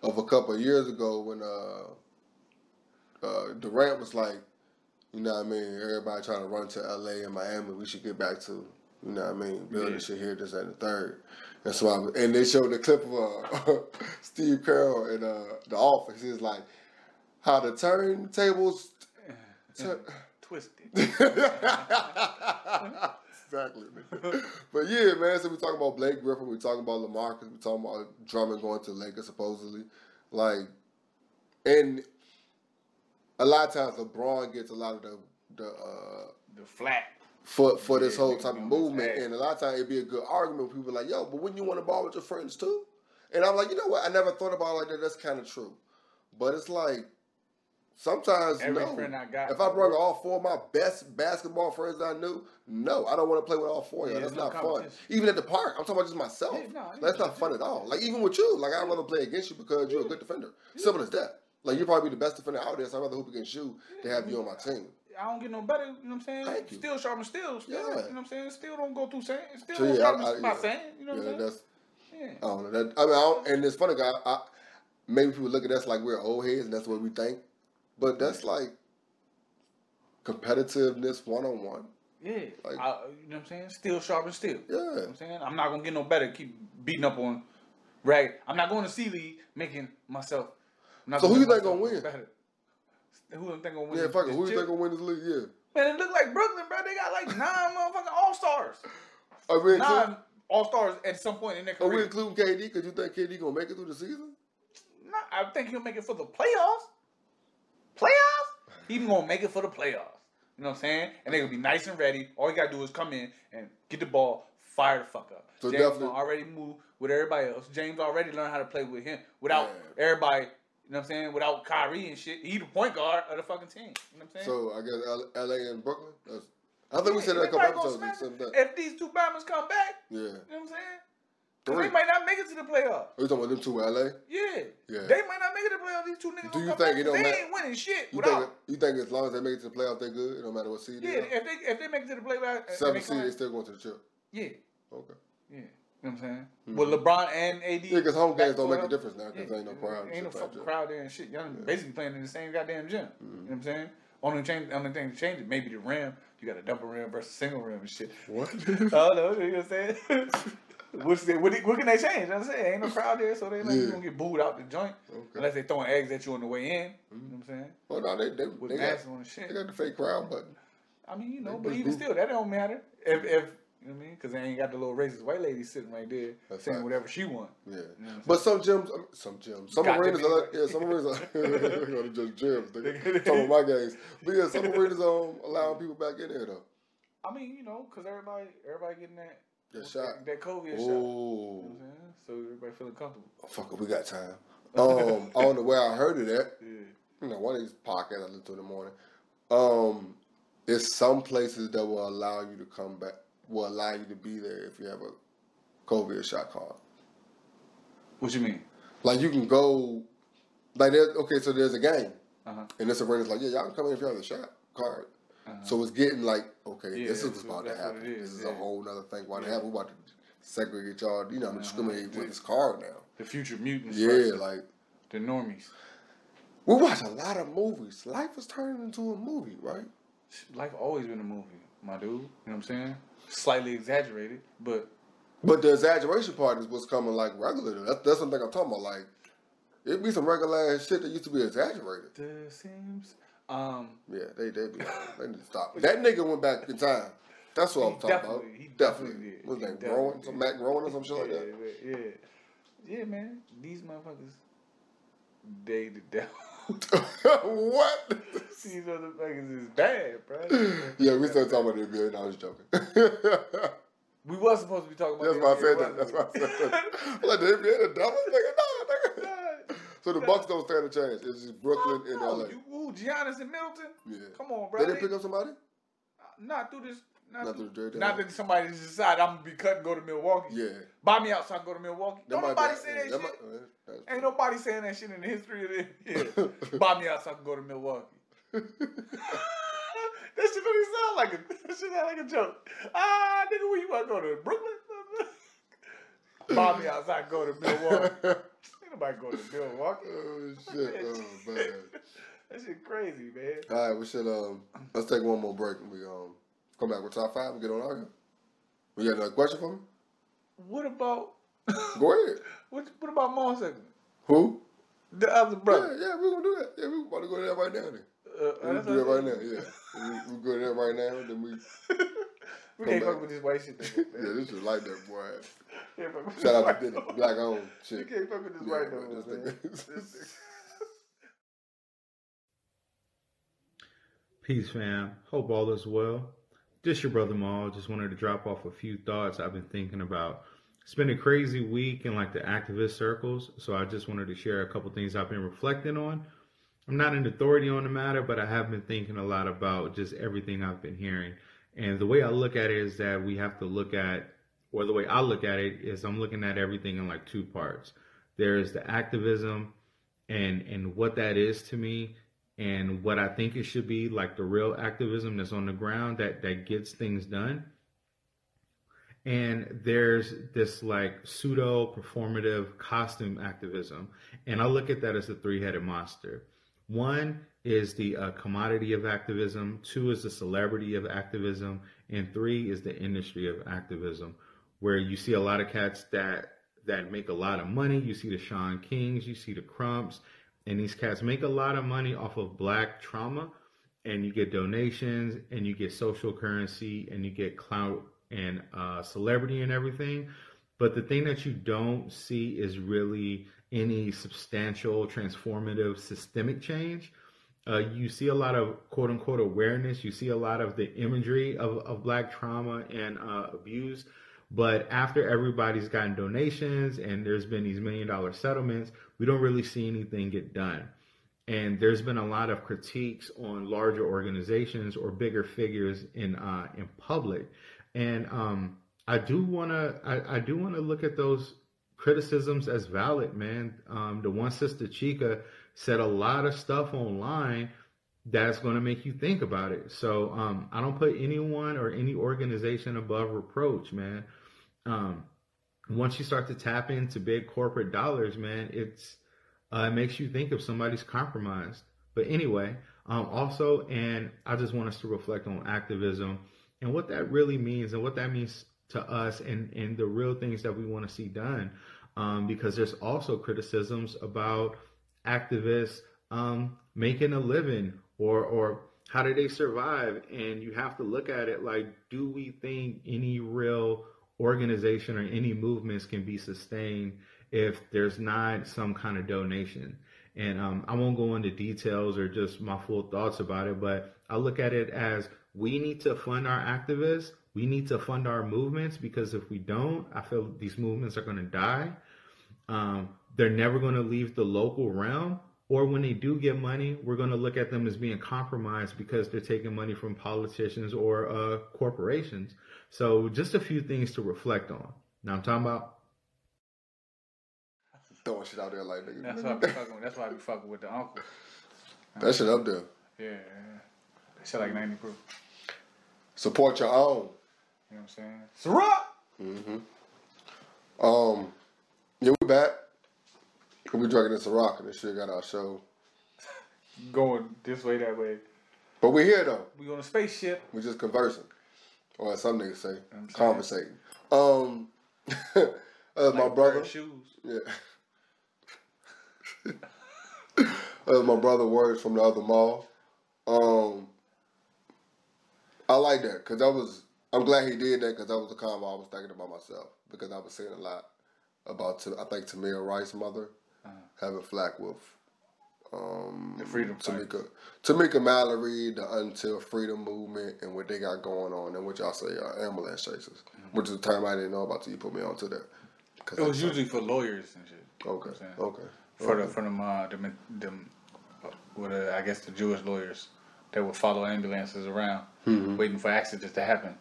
of a couple of years ago when Durant was like, you know what I mean, everybody trying to run to LA and Miami. We should get back to, you know what I mean, building shit here, this and the third. And so and they showed the clip of Steve Carell in The Office. He's like, how the turntables twisted. Exactly. But yeah, man, so we're talking about Blake Griffin, we're talking about LaMarcus, we're talking about Drummond going to Lakers supposedly. Like, and a lot of times LeBron gets a lot of the flack for this whole type of movement. And a lot of times it'd be a good argument when people are like, yo, but wouldn't you want to ball with your friends too? And I'm like, you know what? I never thought about it like that. That's kind of true. But it's like, sometimes, if I brought all 4 of my best basketball friends I knew, no, I don't want to play with all 4 of y'all. Yeah, that's not fun. Even at the park, I'm talking about just myself. Yeah, no, that's not fun at all. Like, even with you, like, I'd rather play against you because you're a good defender. Yeah. Simple as that. Like, you're probably the best defender out there, so I'd rather hoop against you than have you on my team. I don't get no better, you know what I'm saying? Thank you. Still sharp and still, you know what I'm saying? Still don't go through sand. Still don't go my sand, you know what I'm saying? That's, yeah. I don't know. That, I mean, and it's funny, guy. Maybe people look at us like we're old heads and that's what we think. But that's like competitiveness 1-on-1. Yeah. Like, you know what I'm saying? Still sharp and still. Yeah. You know what I'm saying? I'm not going to get no better. Keep beating up on Rag. I'm not going to C League making myself. So who you think going to win? Better. Who you think going to win? Yeah, fuck it. Who you think going to win this league? Yeah. Man, it look like Brooklyn, bro. They got like 9 motherfucking all-stars. Are we 9 all-stars at some point in their career. Are we including KD? Because you think KD going to make it through the season? No, I think he'll make it for the playoffs. Playoffs? He gonna make it for the playoffs. You know what I'm saying? And they gonna be nice and ready. All you gotta do is come in and get the ball, fire the fuck up. So James definitely gonna already move with everybody else. James already learned how to play with him without everybody. You know what I'm saying? Without Kyrie and shit, he the point guard of the fucking team. You know what I'm saying? So I guess LA and Brooklyn. I think we said that a couple episodes. If these 2 bombers come back, you know what I'm saying? They might not make it to the playoffs. Are you talking about them 2 in LA? Yeah. They might not make it to the playoffs. These 2 niggas don't come back. They ain't winning shit. You think as long as they make it to the playoffs, they're good? It don't matter what seed they are? Yeah, if they make it to the playoffs. 7 seed, they're still going to the chip. Yeah. Okay. Yeah. You know what I'm saying? With LeBron and AD. Yeah, because home games don't make a difference now because there ain't no crowd. Ain't no fucking crowd there and shit. Y'all basically playing in the same goddamn gym. You know what I'm saying? Only thing to change is maybe the rim. You got a double rim versus single rim and shit. What? I don't know. You know what I'm saying? What can they change? You know what I'm saying? Ain't no crowd there, so they like you gonna get booed out the joint unless they throwing eggs at you on the way in. You know what I'm saying? Well, no, they got on the shit. They got the fake crowd button. I mean, you know, but even still, that don't matter. If you know what I mean, because they ain't got the little racist white lady sitting right there saying whatever she wants. Yeah, you know but some arenas are like, some arenas are gonna judge gyms. They talking about my games, but yeah, some arenas are allowing people back in there though. I mean, you know, because everybody getting that. That COVID shot. You know, so everybody feeling comfortable. Oh, fuck it, we got time. I don't know where I heard of that. Yeah. You know, one of these podcasts I listen to in the morning. There's some places that will allow you to come back, will allow you to be there if you have a COVID shot card. What you mean? Like you can go, like so there's a game, and this arena's like, y'all can come in if you have the shot card. So it's getting like, this is what's about to happen. This is a whole other thing. Why they happen? We're about to segregate y'all. You know, I'm discriminating with this card now. The future mutants. Yeah, like the normies. We watch a lot of movies. Life is turning into a movie, right? Life always been a movie, my dude. You know what I'm saying? Slightly exaggerated, but But the exaggeration part is what's coming like regular. That's something I'm talking about. Like, it be some regular ass shit that used to be exaggerated. The Sims. Yeah, they be. They need to stop. That nigga went back in time. That's what I'm talking about. He definitely did. What's that, growing? Some Mac growing or some shit like that? Yeah, man. These motherfuckers, they the devil. What? These motherfuckers is bad, bro. Yeah, we still talking about it good. No, I was joking. We was supposed to be talking about that. That's why I said that. Like, the NBA the devil? Nigga, nah. So the Bucks don't stand a chance. It's just Brooklyn and L.A. Ooh, Giannis and Middleton? Yeah. Come on, bro. They didn't pick up somebody? Not through this. Not that somebody decided I'm going to be cut and go to Milwaukee. Yeah. Buy me out so I can go to Milwaukee. Don't nobody say that shit. Ain't nobody saying that shit in the history of it. Yeah. Buy me out so I can go to Milwaukee. That shit really sound like a joke. Ah, nigga, where you want to go to? Brooklyn? Buy me out so I can go to Milwaukee. Ain't nobody go to Milwaukee. Oh, shit. Oh, man. That shit crazy, man. All right, we should, let's take one more break and we, come back with top five and get on out here. We got another question for me? What about... Go ahead. What about Mall segment? Who? The other brother. Yeah, we're going to do that. Yeah, we're about to go to that right now then. We're going to do that right now, yeah. We're going to do that right now, then we... We can't fuck with this white shit thing. Yeah, this is like that, boy. Can't fuck with shout out to the black-owned shit. You can't fuck with this white man. Peace, fam. Hope all is well. This your brother Maul. Just wanted to drop off a few thoughts I've been thinking about. It's been a crazy week in like the activist circles, so I just wanted to share a couple things I've been reflecting on. I'm not an authority on the matter, but I have been thinking a lot about just everything I've been hearing. And the way I look at it is that we have to look at, or the way I look at it is I'm looking at everything in like two parts. There's the activism and what that is to me. And what I think it should be, like the real activism that's on the ground that gets things done. And there's this like pseudo performative costume activism. And I look at that as a three-headed monster. One is the commodity of activism. Two is the celebrity of activism. And three is the industry of activism, where you see a lot of cats that make a lot of money. You see the Sean Kings, you see the Crumps. And these cats make a lot of money off of black trauma, and you get donations and you get social currency and you get clout and celebrity and everything. But the thing that you don't see is really any substantial, transformative, systemic change. You see a lot of quote unquote awareness. You see a lot of the imagery of black trauma and abuse. But after everybody's gotten donations and there's been these $1 million settlements, we don't really see anything get done. And there's been a lot of critiques on larger organizations or bigger figures in public. And I do wanna look at those criticisms as valid, man. The one sister Chica said a lot of stuff online that's going to make you think about it. So I don't put anyone or any organization above reproach, man. Once you start to tap into big corporate dollars, man, it makes you think if somebody's compromised. But anyway, also, and I just want us to reflect on activism and what that really means and what that means to us and the real things that we want to see done. Because there's also criticisms about activists making a living. Or how do they survive? And you have to look at it like, do we think any real organization or any movements can be sustained if there's not some kind of donation? And I won't go into details or just my full thoughts about it, but I look at it as we need to fund our activists. We need to fund our movements, because if we don't, I feel these movements are going to die. They're never going to leave the local realm. Or when they do get money, we're going to look at them as being compromised because they're taking money from politicians or corporations. So just a few things to reflect on. Now I'm talking about throwing shit out there like that. That's why I be fucking with the uncle. That shit up there. Yeah. That shit like 90 proof. Support your own. You know what I'm saying? Sarah! Mm-hmm. Yeah, we back. We drinking this rock and this shit got our show going this way, that way. But we're here though. We on a spaceship. We're just conversing. Or as some niggas say, conversating. My brother. Shoes. Yeah. My brother Royce from the other mall. I like that because that was. I'm glad he did that because that was the combo I was thinking about myself because I was seeing a lot about I think Tamir Rice's mother having flack with the Freedom Tamika Mallory, the Until Freedom movement, and what they got going on, and what y'all say are ambulance chasers, which is a term I didn't know about till you put me onto that. It was usually for lawyers and shit. Okay. For them, I guess the Jewish lawyers. They would follow ambulances around, waiting for accidents to happen,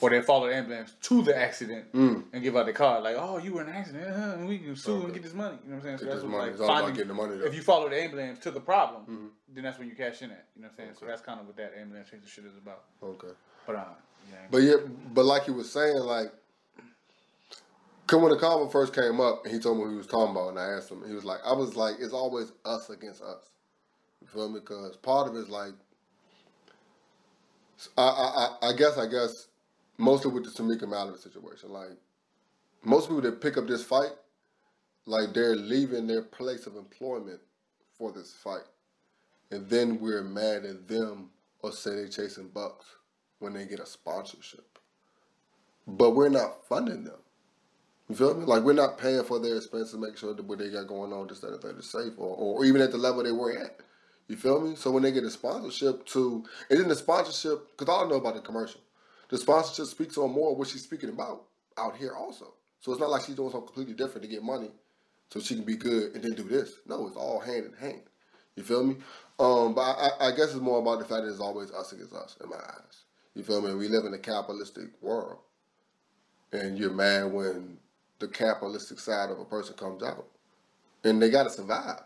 or they follow the ambulance to the accident and give out the card like, "Oh, you were in an accident. And we can sue and get this money." You know what I'm saying? So that's what, like, it's all about getting the money. Though. If you follow the ambulance to the problem, then that's when you cash in at. You know what I'm saying? Okay. So that's kind of what that ambulance shit is about. Okay. But like you were saying, like, cause when the comment first came up, and he told me what he was talking about, and I asked him, he was like, "I was like, it's always us against us." You feel me? Because part of it's like. I guess mostly with the Tamika Mallory situation, like most people that pick up this fight, like they're leaving their place of employment for this fight, and then we're mad at them or say they're chasing bucks when they get a sponsorship, but we're not funding them. You feel me? Like we're not paying for their expenses, make sure that what they got going on, just that they're safe, or even at the level they were at. You feel me? So when they get a sponsorship to... And then the sponsorship... Because I don't know about the commercial. The sponsorship speaks on more of what she's speaking about out here also. So it's not like she's doing something completely different to get money so she can be good and then do this. No, it's all hand in hand. You feel me? But I guess it's more about the fact that it's always us against us in my eyes. You feel me? We live in a capitalistic world. And you're mad when the capitalistic side of a person comes out. And they got to survive.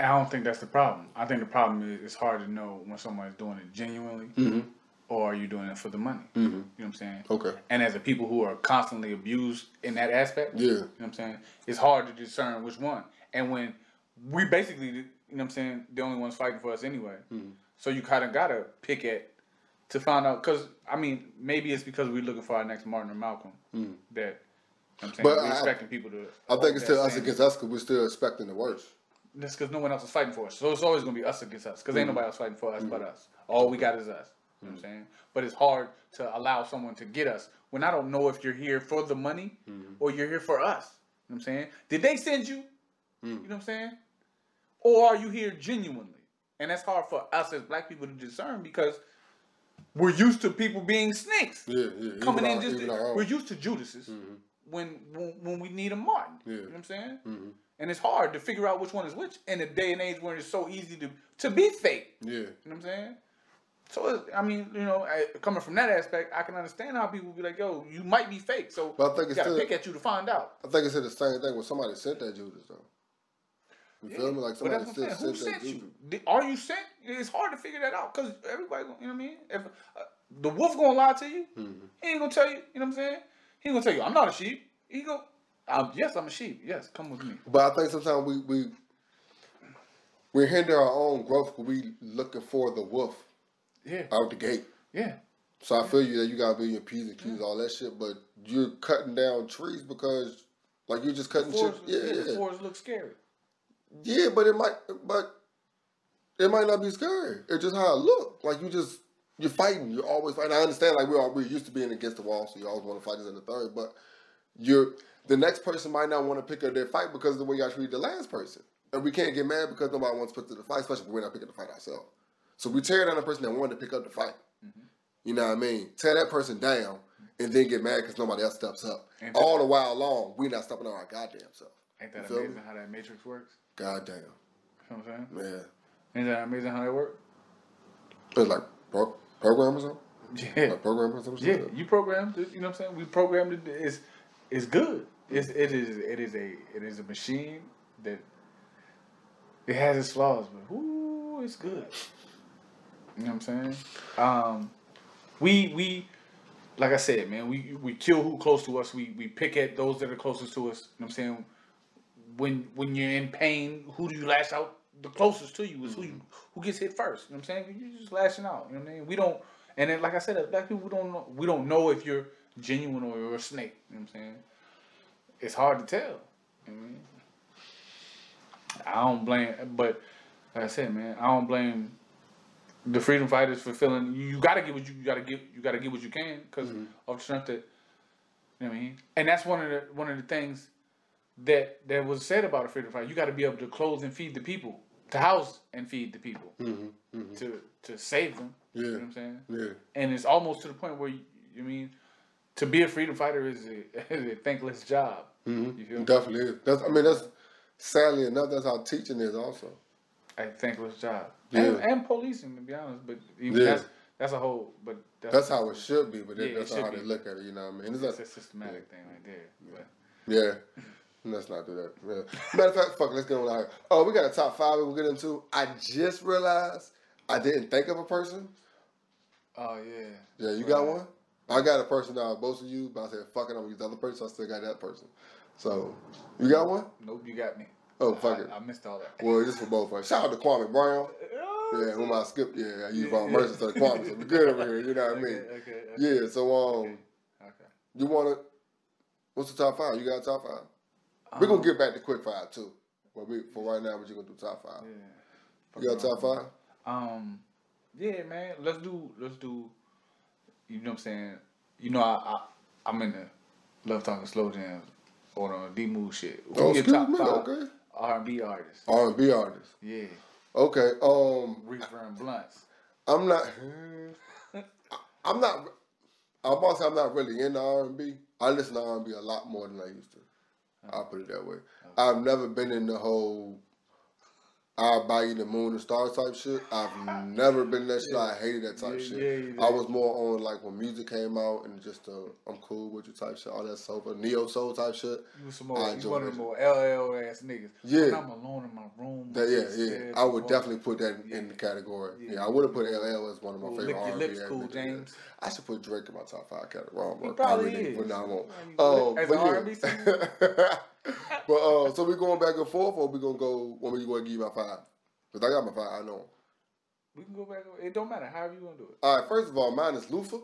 I don't think that's the problem. I think the problem is it's hard to know when somebody's doing it genuinely or are you doing it for the money. You know what I'm saying? Okay. And as a people who are constantly abused in that aspect, you know what I'm saying? It's hard to discern which one. And when we basically, you know what I'm saying, the only ones fighting for us anyway. So you kind of got to pick at to find out. Because, I mean, maybe it's because we're looking for our next Martin or Malcolm that, you know what I'm saying, but we're expecting people to... I think it's still us against us because we're still expecting the worst. That's because no one else is fighting for us. So it's always going to be us against us because ain't nobody else fighting for us but us. All we got is us. You know what I'm saying? But it's hard to allow someone to get us when I don't know if you're here for the money or you're here for us. You know what I'm saying? Did they send you? You know what I'm saying? Or are you here genuinely? And that's hard for us as black people to discern because we're used to people being snakes. Coming in just... We're used to Judases when we need a Martin. You know what I'm saying? And it's hard to figure out which one is which in a day and age where it's so easy to be fake. You know what I'm saying? So, I mean, you know, coming from that aspect, I can understand how people be like, yo, you might be fake. So, you got to pick at you to find out. I think it's the same thing when somebody sent that Judas, though. You feel me? Like somebody sent that Judas. Are you sent? It's hard to figure that out because everybody, you know what I mean? If the wolf going to lie to you. He ain't going to tell you, you know what I'm saying? He going to tell you, I'm not a sheep. He going to... Yes, I'm a sheep. Yes, come with me. But I think sometimes we hinder our own growth because we looking for the wolf out the gate. So I feel you that you got to be your P's and Q's all that shit, but you're cutting down trees because, like, you're just cutting trees. The forest looks scary. Yeah, but it might not be scary. It's just how it looks. Like, you're fighting. You're always fighting. I understand, like, we're used to being against the wall, so you always want to fight this and the third, but you're... The next person might not want to pick up their fight because of the way y'all treat the last person. And we can't get mad because nobody wants to put to the fight, especially if we're not picking the fight ourselves. So we tear down the person that wanted to pick up the fight. You know what I mean? Tear that person down and then get mad because nobody else steps up. All the while long, we're not stepping on our goddamn self. Ain't that amazing how that matrix works? Goddamn. You know what I'm saying? Yeah. Ain't that amazing how that works? It's like program or something? Yeah. Like program or something? Yeah, you programmed it. You know what I'm saying? We programmed it. It's good. It is a machine that it has its flaws, but ooh, it's good. You know what I'm saying? We like I said, man, we kill who close to us. We pick at those that are closest to us. You know what I'm saying? When you're in pain, who do you lash out? The closest to you is who gets hit first. You know what I'm saying? You're just lashing out. You know what I mean? We don't. And then, like I said, black people we don't know if you're genuine or you're a snake. You know what I'm saying? It's hard to tell. You know what I mean? I don't blame, but like I said, man, I don't blame the freedom fighters for feeling you gotta get what you gotta get what you can because of the strength that. You know what I mean? And that's one of the things that was said about a freedom fighter. You got to be able to clothe and feed the people, to house and feed the people, to save them. Yeah. You know what I'm saying? Yeah. And it's almost to the point where you mean to be a freedom fighter is a thankless job. Mm-hmm. You feel me? Definitely is. That's sadly enough, that's how teaching is also. A thankless job. Yeah. And policing, to be honest, but even that's a whole. But that's how it should be. But that's how they look at it. You know what I mean? It's a systematic thing right there. Yeah. But. Yeah. Let's not do that. Yeah. Matter of fact, fuck. Let's get on. Oh, we got a top five. We'll get into. I just realized I didn't think of a person. Oh yeah. Yeah, you got one. I got a person now. Both of you, but I said fuck it. I'm gonna use the other person. So I still got that person. So you got one? Nope. You got me. Oh fuck it. I missed all that. Well, this is for both of us. Shout out to Kwame Brown. Yeah, whom I skipped. Yeah, I used my merchants to Kwame. So we're good over here. You know what I mean? Okay. Yeah. So okay. You wanna? What's the top five? You got a top five? We're gonna get back to quick five too. But for right now, we're just gonna do top five. Yeah. You got a top five? Yeah, man. Let's do. You know what I'm saying? You know I'm in the love talking slow jams or the D move shit. Oh, excuse top me. Five okay. R&B artists. Yeah. Okay. Reefer and blunts. I'm not. I'm about to say I'm not really into R&B. I listen to R&B a lot more than I used to. Okay. I'll put it that way. Okay. I've never been in the whole "I'll buy you the moon and stars" type shit. I've never been in that shit. I hated that type shit. Yeah. I was more on like when music came out and just I'm cool with you type shit. All that soul, neo soul type shit. You one of the more LL ass niggas. Yeah. When I'm alone in my room. I would definitely put that in the category. Yeah, I would have put LL as one of my favorite R&B. Lick your lips, cool James. I should put Drake in my top five category. He probably is. But now I won't. As an R&B singer. But so we going back and forth, or we gonna go? When we gonna give you my five? Cause I got my five. I know. We can go back. It don't matter. However you gonna do it. All right. First of all, mine is Lufa.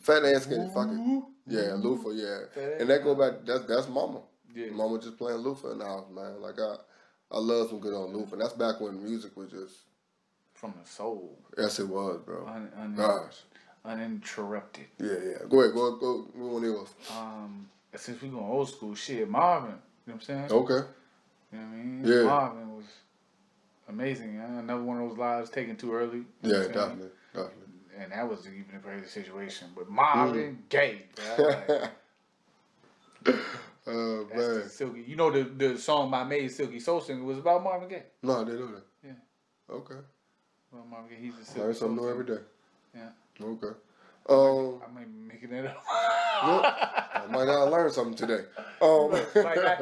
Fat ass skinny fucking. Yeah, Lufa. Yeah, and that go back. That's Mama. Yeah. Mama just playing Lufa in the house, man. Like I love some good on Lufa. And that's back when music was just from the soul. Yes, it was, bro. Gosh. Uninterrupted. Yeah. Go ahead. Go. We want to hear us. Since we going old school shit, Marvin, you know what I'm saying? Okay. You know what I mean? Yeah. Marvin was amazing. Another one of those lives taken too early. You know definitely. And that was even a crazy situation. But Marvin Gaye, bro. Like, man. Silky. You know the song by Made Silky Soul Singer was about Marvin Gaye. No, they know that. Yeah. Okay. Well, Marvin Gaye, he's a Silky. Learn something new every day. Yeah. Okay. I might be making that up. I might not learn something today. Like I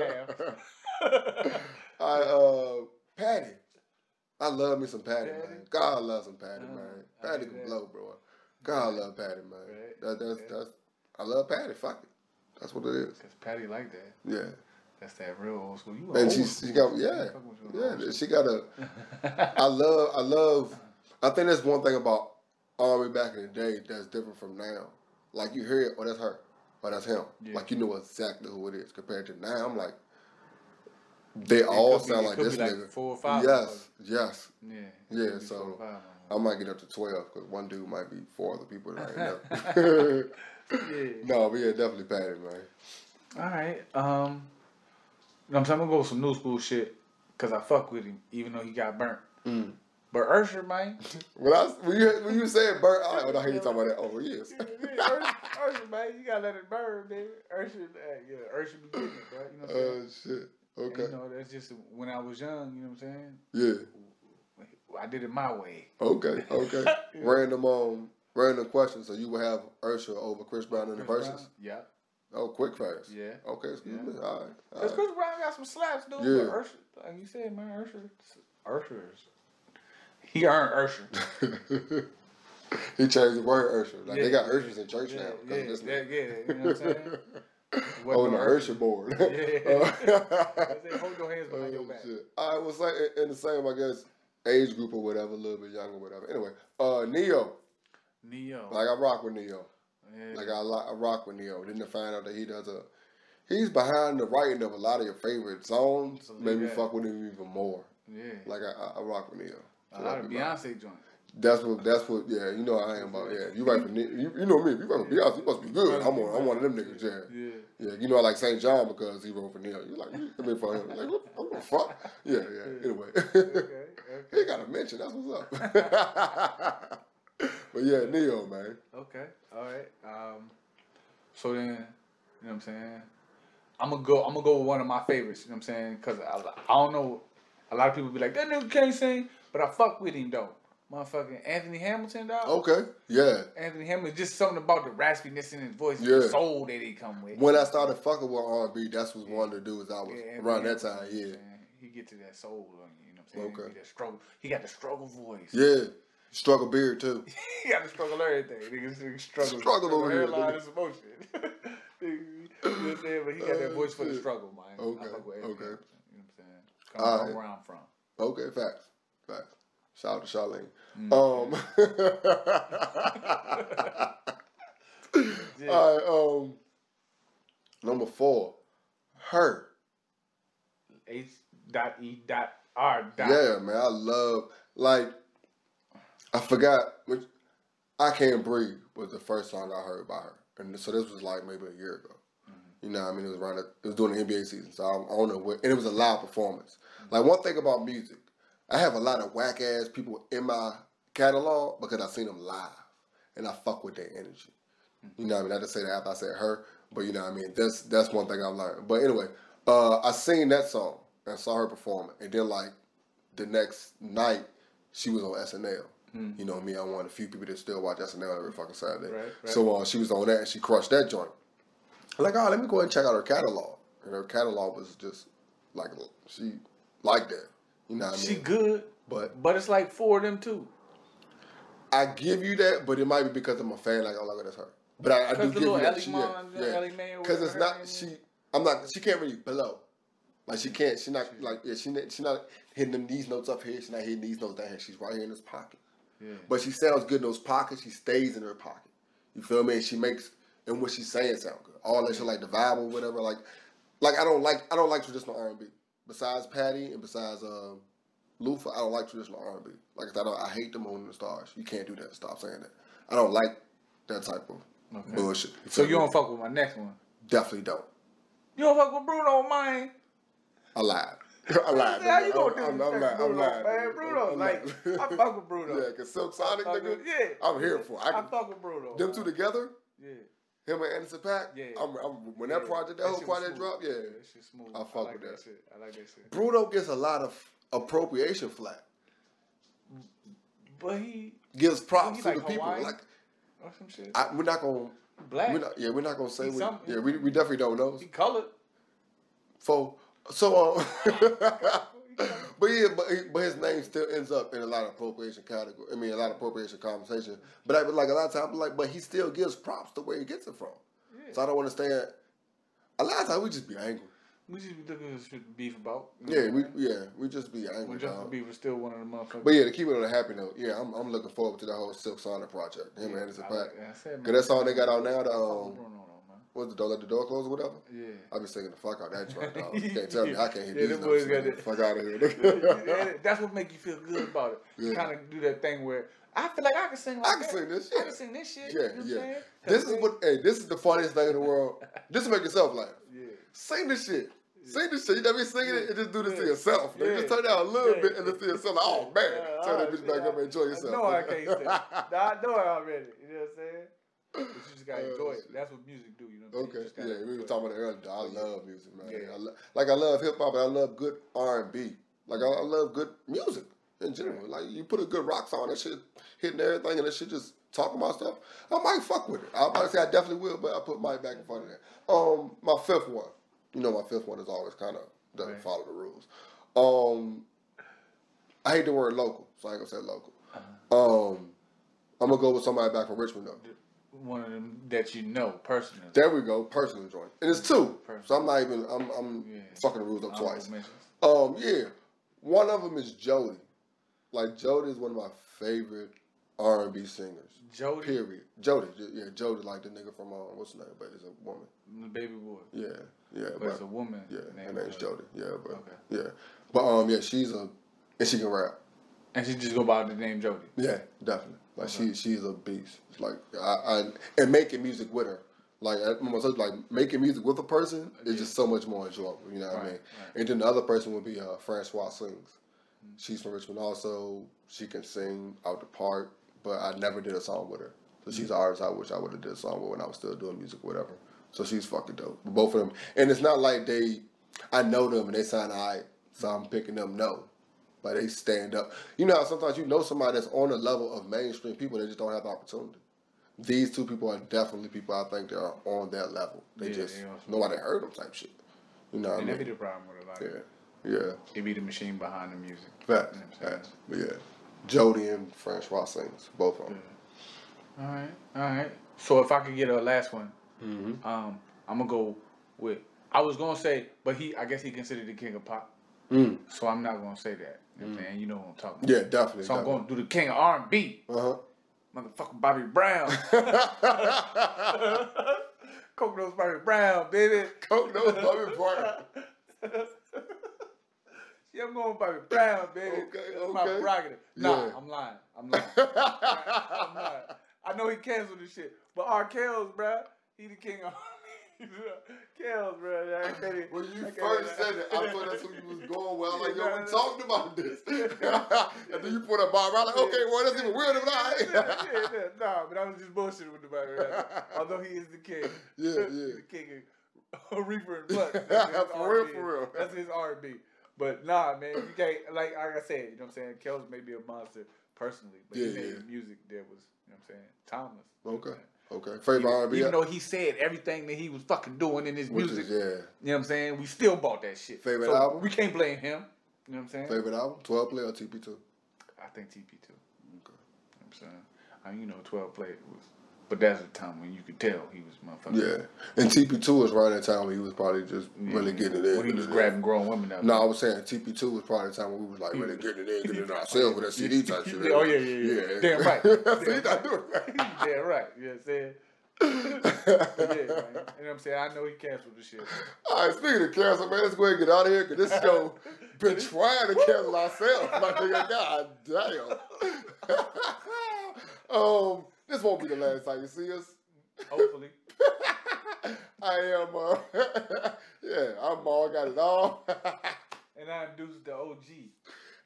have. Patty. I love me some Patty, man. God loves some Patty, man. Patty can blow, bro. God love Patty, man. Right. That's I love Patty. Fuck it. That's what it is. Cause Patty like that. Yeah. That's that real old school. You and she got she got a. I love. I think that's one thing about R&B back in the day that's different from now. Like you hear it, oh that's her, oh that's him. Yeah. Like you know exactly who it is compared to now. I'm like, they all sound like this nigga. Like 4 or 5. Yes. Yeah. So 4 or 5, I might get up to 12 because one dude might be 4 other people that I know. Yeah. No, but yeah, definitely Patty, man. All right. I'm gonna go with some new school shit because I fuck with him even though he got burnt. Mm. But Usher, man. When you said burn, I hear you talking about that. Oh, yes. Usher, man. You got to let it burn, baby. Usher be getting it, bro. You know what I'm saying? Oh, shit. Okay. And, that's just when I was young, you know what I'm saying? Yeah. I did it my way. Okay. Random question. So you would have Usher over Chris Brown in the verses? Yeah. Oh, quick fast. Yeah. Okay, excuse me. All right. Because Chris Brown got some slaps, dude. Yeah. But Usher, like you said, man, Usher's. He earned Usher. He changed the word Usher. Like they got Ushers in church now. You know what I'm saying? On the Usher board. Hold your hands behind your back. Shit. I was like in the same, I guess, age group or whatever, a little bit younger, whatever. Anyway, Neo. Neo. Like, I rock with Neo. Yeah. Like, I rock with Neo. Then to find out that he does a... He's behind the writing of a lot of your favorite songs. So made me fuck with him even more. Yeah. Like, I rock with Neo. So a lot of Beyonce joints. That's what, yeah, you know I am about, yeah. You write for Neo, you know me, if you write for Beyonce, you must be good. I'm one of them niggas, yeah. Yeah, you know I like St. John because he wrote for Neo. You're like, I mean, for him. Like, what the fuck? Yeah, anyway. Okay. He got a mention, that's what's up. But yeah, Neo, man. Okay, all right. So then, you know what I'm saying? I'm gonna go with one of my favorites, you know what I'm saying? Because I don't know, a lot of people be like, that nigga can't sing, but I fuck with him, though. Motherfucking Anthony Hamilton, dog. Okay, yeah. Anthony Hamilton, just something about the raspiness in his voice, and the soul that he come with. When I started fucking with R&B, that's what one of the dudes I was around that time. Yeah, man, he get to that soul, you know what I'm saying? Okay. He got the struggle voice. Yeah, struggle beard too. He got to struggle everything. Niggas struggle over here. Hairline is emotion. You know what I'm saying? But he got that voice for the struggle, man. Okay. I fuck with Anthony Hamilton, you know what I'm saying? Come from where I'm from. Okay, facts. Shout out to Charlene. Yeah. All right, number 4, Her. H.E.R. Yeah, man, I love, like, I forgot, which I Can't Breathe was the first song I heard by her. And so this was like maybe a year ago. Mm-hmm. You know what I mean? It was around, it was during the NBA season, so I don't know what, and it was a live performance. Mm-hmm. Like, one thing about music, I have a lot of whack-ass people in my catalog because I've seen them live, and I fuck with their energy. Mm-hmm. You know what I mean? I just say that after I said her, but you know what I mean? That's one thing I've learned. But anyway, I seen that song, and I saw her perform, and then like the next night, she was on SNL. Mm-hmm. You know me, I'm one of the few people that still watch SNL every fucking Saturday. Right. So she was on that, and she crushed that joint. I'm like, let me go ahead and check out her catalog. And her catalog was just like, she liked that. You know what I mean? She good, but it's like 4 of them too. I give you that, but it might be because I'm a fan. Like, oh, that's her. But I do give you that. Because it's not she. I'm not. She can't really blow. Like she can't. She not like. Yeah, she not hitting them these notes up here. She's not hitting these notes down here. She's right here in this pocket. Yeah. But she sounds good in those pockets. She stays in her pocket. You feel me? And she makes and what she's saying sound good. All that shit, like the vibe or whatever. Like I don't like traditional R&B. Besides Patty and besides Lufa, I don't like traditional R&B. Like I hate the moon and the stars. You can't do that. Stop saying that. I don't like that type of bullshit. So you don't fuck with my next one? Definitely don't. You don't fuck with Bruno, man? I lied. How you gonna do that? Bruno, like I fuck with Bruno. Yeah, cause Silk Sonic, nigga. Yeah, I'm here for. I fuck with Bruno. Them two together. Yeah. Him and Anderson Paak, when that whole project dropped, that shit smooth. I fuck with that shit. I like that shit. Bruno gets a lot of appropriation flack, but he gives props to the people. Like, or some shit. We're not gonna black. We're not gonna say. We definitely don't know. He colored. But his name still ends up in a lot of appropriation category. I mean, a lot of appropriation conversation. But I was like a lot of times, but he still gives props to where he gets it from. Yeah. So I don't understand. A lot of times we just be angry. We just be looking at beef about. We just be angry. When Justin Bieber's still one of the motherfuckers. But yeah, to keep it on a happy note, yeah, I'm looking forward to the whole Silk Sonic project. Him and Anderson Paak. Because that's all they got out now. What's the door? Let the door close or whatever? Yeah. I've been singing the fuck out that track, dog. You can't tell me I can't hear these numbers. Get the fuck out of here. That's what make you feel good about it. Yeah. Kind of do that thing where I feel like I can sing like that. I can sing this shit. Yeah, you know what I'm saying? This is the funniest thing in the world. Just to make yourself laugh. Yeah. Sing this shit. Sing this shit. You never singing it and just do this to yourself. Yeah. Just turn down a little bit and just to yourself. Like, oh, man. Turn that bitch back up and enjoy yourself. No, I can't sing. I know it already. You know what I'm saying? But you just gotta enjoy it. That's what music do, you know what I'm saying? Okay, we were talking about it earlier. I love music, man. Yeah. I love hip-hop, and I love good R&B. Like, I love good music in general. Right. Like, you put a good rock song, that shit hitting everything, and that shit just talking about stuff, I might fuck with it. I might say I definitely will, but I put Mike back in front of that. My fifth one. You know, my fifth one is always kind of doesn't follow the rules. I hate the word local, so I ain't gonna say local. Uh-huh. I'm gonna go with somebody back from Richmond, though. One of them that you know personally. There we go, personal joint, and it's 2. Personal. So I'm not even. I'm fucking the rules up twice. One of them is Jody. Like Jody is one of my favorite R&B singers. Jody. Period. Jody. Yeah, Jody, like the nigga from, what's her name? But it's a woman. The Baby Boy. Yeah. Yeah. But it's a woman. Yeah. Her name's Jody. Yeah, but. Okay. Yeah. But, yeah, she's a, and she can rap. And she just go by the name Jody. Yeah, definitely. Like, okay. She's a beast. Like, I and making music with her. Like, making music with a person is just so much more enjoyable. You know what I mean? Right. And then the other person would be Francois Sings. She's from Richmond also. She can sing out the park, but I never did a song with her. So she's an artist I wish I would have did a song with when I was still doing music or whatever. So she's fucking dope. Both of them. And it's not like I know them and they sound all right, so I'm picking them. No. But they stand up. You know how sometimes you know somebody that's on the level of mainstream people, they just don't have the opportunity. These two people are definitely people I think that are on that level. They just, nobody heard them type shit. You know what I mean? That be the problem with a lot of it. Yeah. He be the machine behind the music. Facts. You know yeah. Jody and Francois Sings, both of them. Yeah. All right. So if I could get a last one, I'm gonna go with. I was gonna say, but I guess he considered the king of pop. Mm. So I'm not gonna say that. You know what I'm talking about. Yeah, definitely. So I'm gonna do the king of R&B. Motherfucking Bobby Brown. Coke knows Bobby Brown, baby. Coke knows Bobby Brown. Yeah, I'm going Bobby Brown, baby. Okay. My prerogative. Nah, I'm lying. I'm lying. I know he canceled this shit, but R. Kells, bruh, he the king of Kells, bruh. When you first said it, I thought that's what you was going well. Like, yo, we talked about this. And then you put up Bob, I'm like, okay, well, that's even weird about it. Nah, but I was just bullshitting with the Bobby Brown. Although he is the king. Yeah. The king of Reaper and Blunt. For real. That's his R&B. But nah, man, you can't, like I said, you know what I'm saying? Kells may be a monster personally, but he made music that was, you know what I'm saying, timeless. Okay. Favorite R&B. Even though he said everything that he was fucking doing in his music, you know what I'm saying? We still bought that shit. Favorite album? We can't blame him, you know what I'm saying? Favorite album? 12 Play or TP2? I think TP2. Okay. You know what I'm saying? I mean, 12 Play was, but that's the time when you could tell he was motherfucking. Yeah. And TP2 was right at the time when he was probably just really getting it in. When he was grabbing grown women out. No, I was saying TP2 was probably the time when we was like really getting it in, getting it ourselves with that CD type shit. Oh, yeah. Damn right. Damn right. You know what I'm saying? You know what I'm saying? I know he canceled the shit. All right, speaking of cancel, man, let's go ahead and get out of here because this show been trying to cancel ourselves. My nigga, god damn. This won't be the last time you see us. Hopefully. I am, I'm all got it all. And I'm Deuce the OG.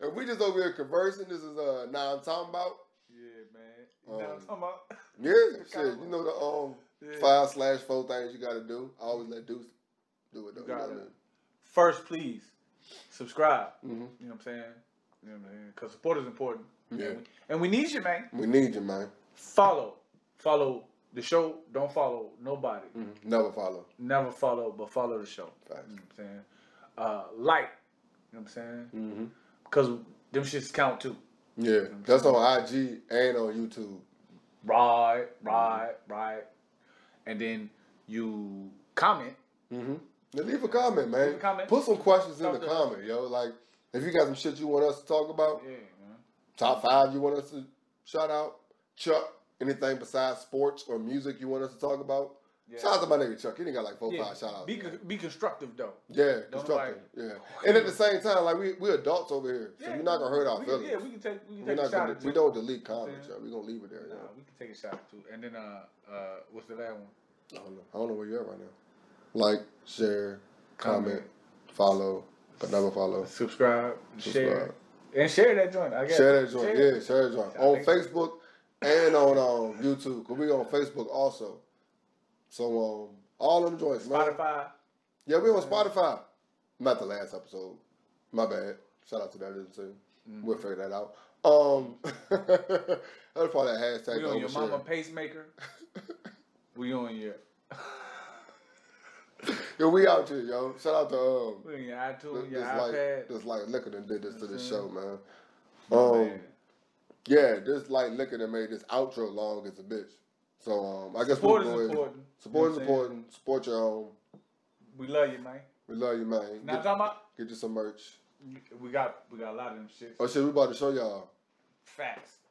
And we just over here conversing. This is Now I'm Talking About. Yeah, man. Now I'm Talking About. Yeah, shit. You know the 5/4 things you got to do. I always let Deuce do it, though. First, please, subscribe. You know what I'm saying? You know what I'm saying? Because support is important. Yeah. And we need you, man. We need you, man. Follow the show. Don't follow nobody. Never follow, but follow the show. Facts. You know what I'm saying? Like, you know what I'm saying? Because them shits count too. Yeah, you know that's saying? On IG and on YouTube. Right. And then you comment. Leave a comment, man. Put some questions in the comment, yo. Like, if you got some shit you want us to talk about, top 5 you want us to shout out. Chuck, anything besides sports or music you want us to talk about? Yeah. Shout out to my nigga Chuck. He done got like 4 or 5 shout outs. Be constructive though. Yeah, constructive. Yeah. And at the same time, like we adults over here. So you're not gonna hurt our feelings. We can take a shot at you. We don't delete comments, y'all. We're gonna leave it there. No, we can take a shot too. And then what's the last one? I don't know where you're at right now. Like, share, comment, follow, but never follow. Subscribe. Share. And share that joint, I guess. Share that joint. On Facebook. And on YouTube, because we on Facebook also. So, all them joints, man. Spotify. Yeah, we on Spotify. Not the last episode. My bad. Shout out to that dude, too. We'll figure that out. That's probably that hashtag. We on your mama pacemaker. We on your... Yeah, we out here, yo. Shout out to... We on your iTunes, your iPad. This Light Liquor that did this to this show, man. Man. Yeah, this Light Liquor that made this outro long as a bitch. So, I guess support is important. Support is important. Support your home. We love you, man. Now I'm talking about. Get you some merch. We got a lot of them shit. Oh shit, we about to show y'all. Facts.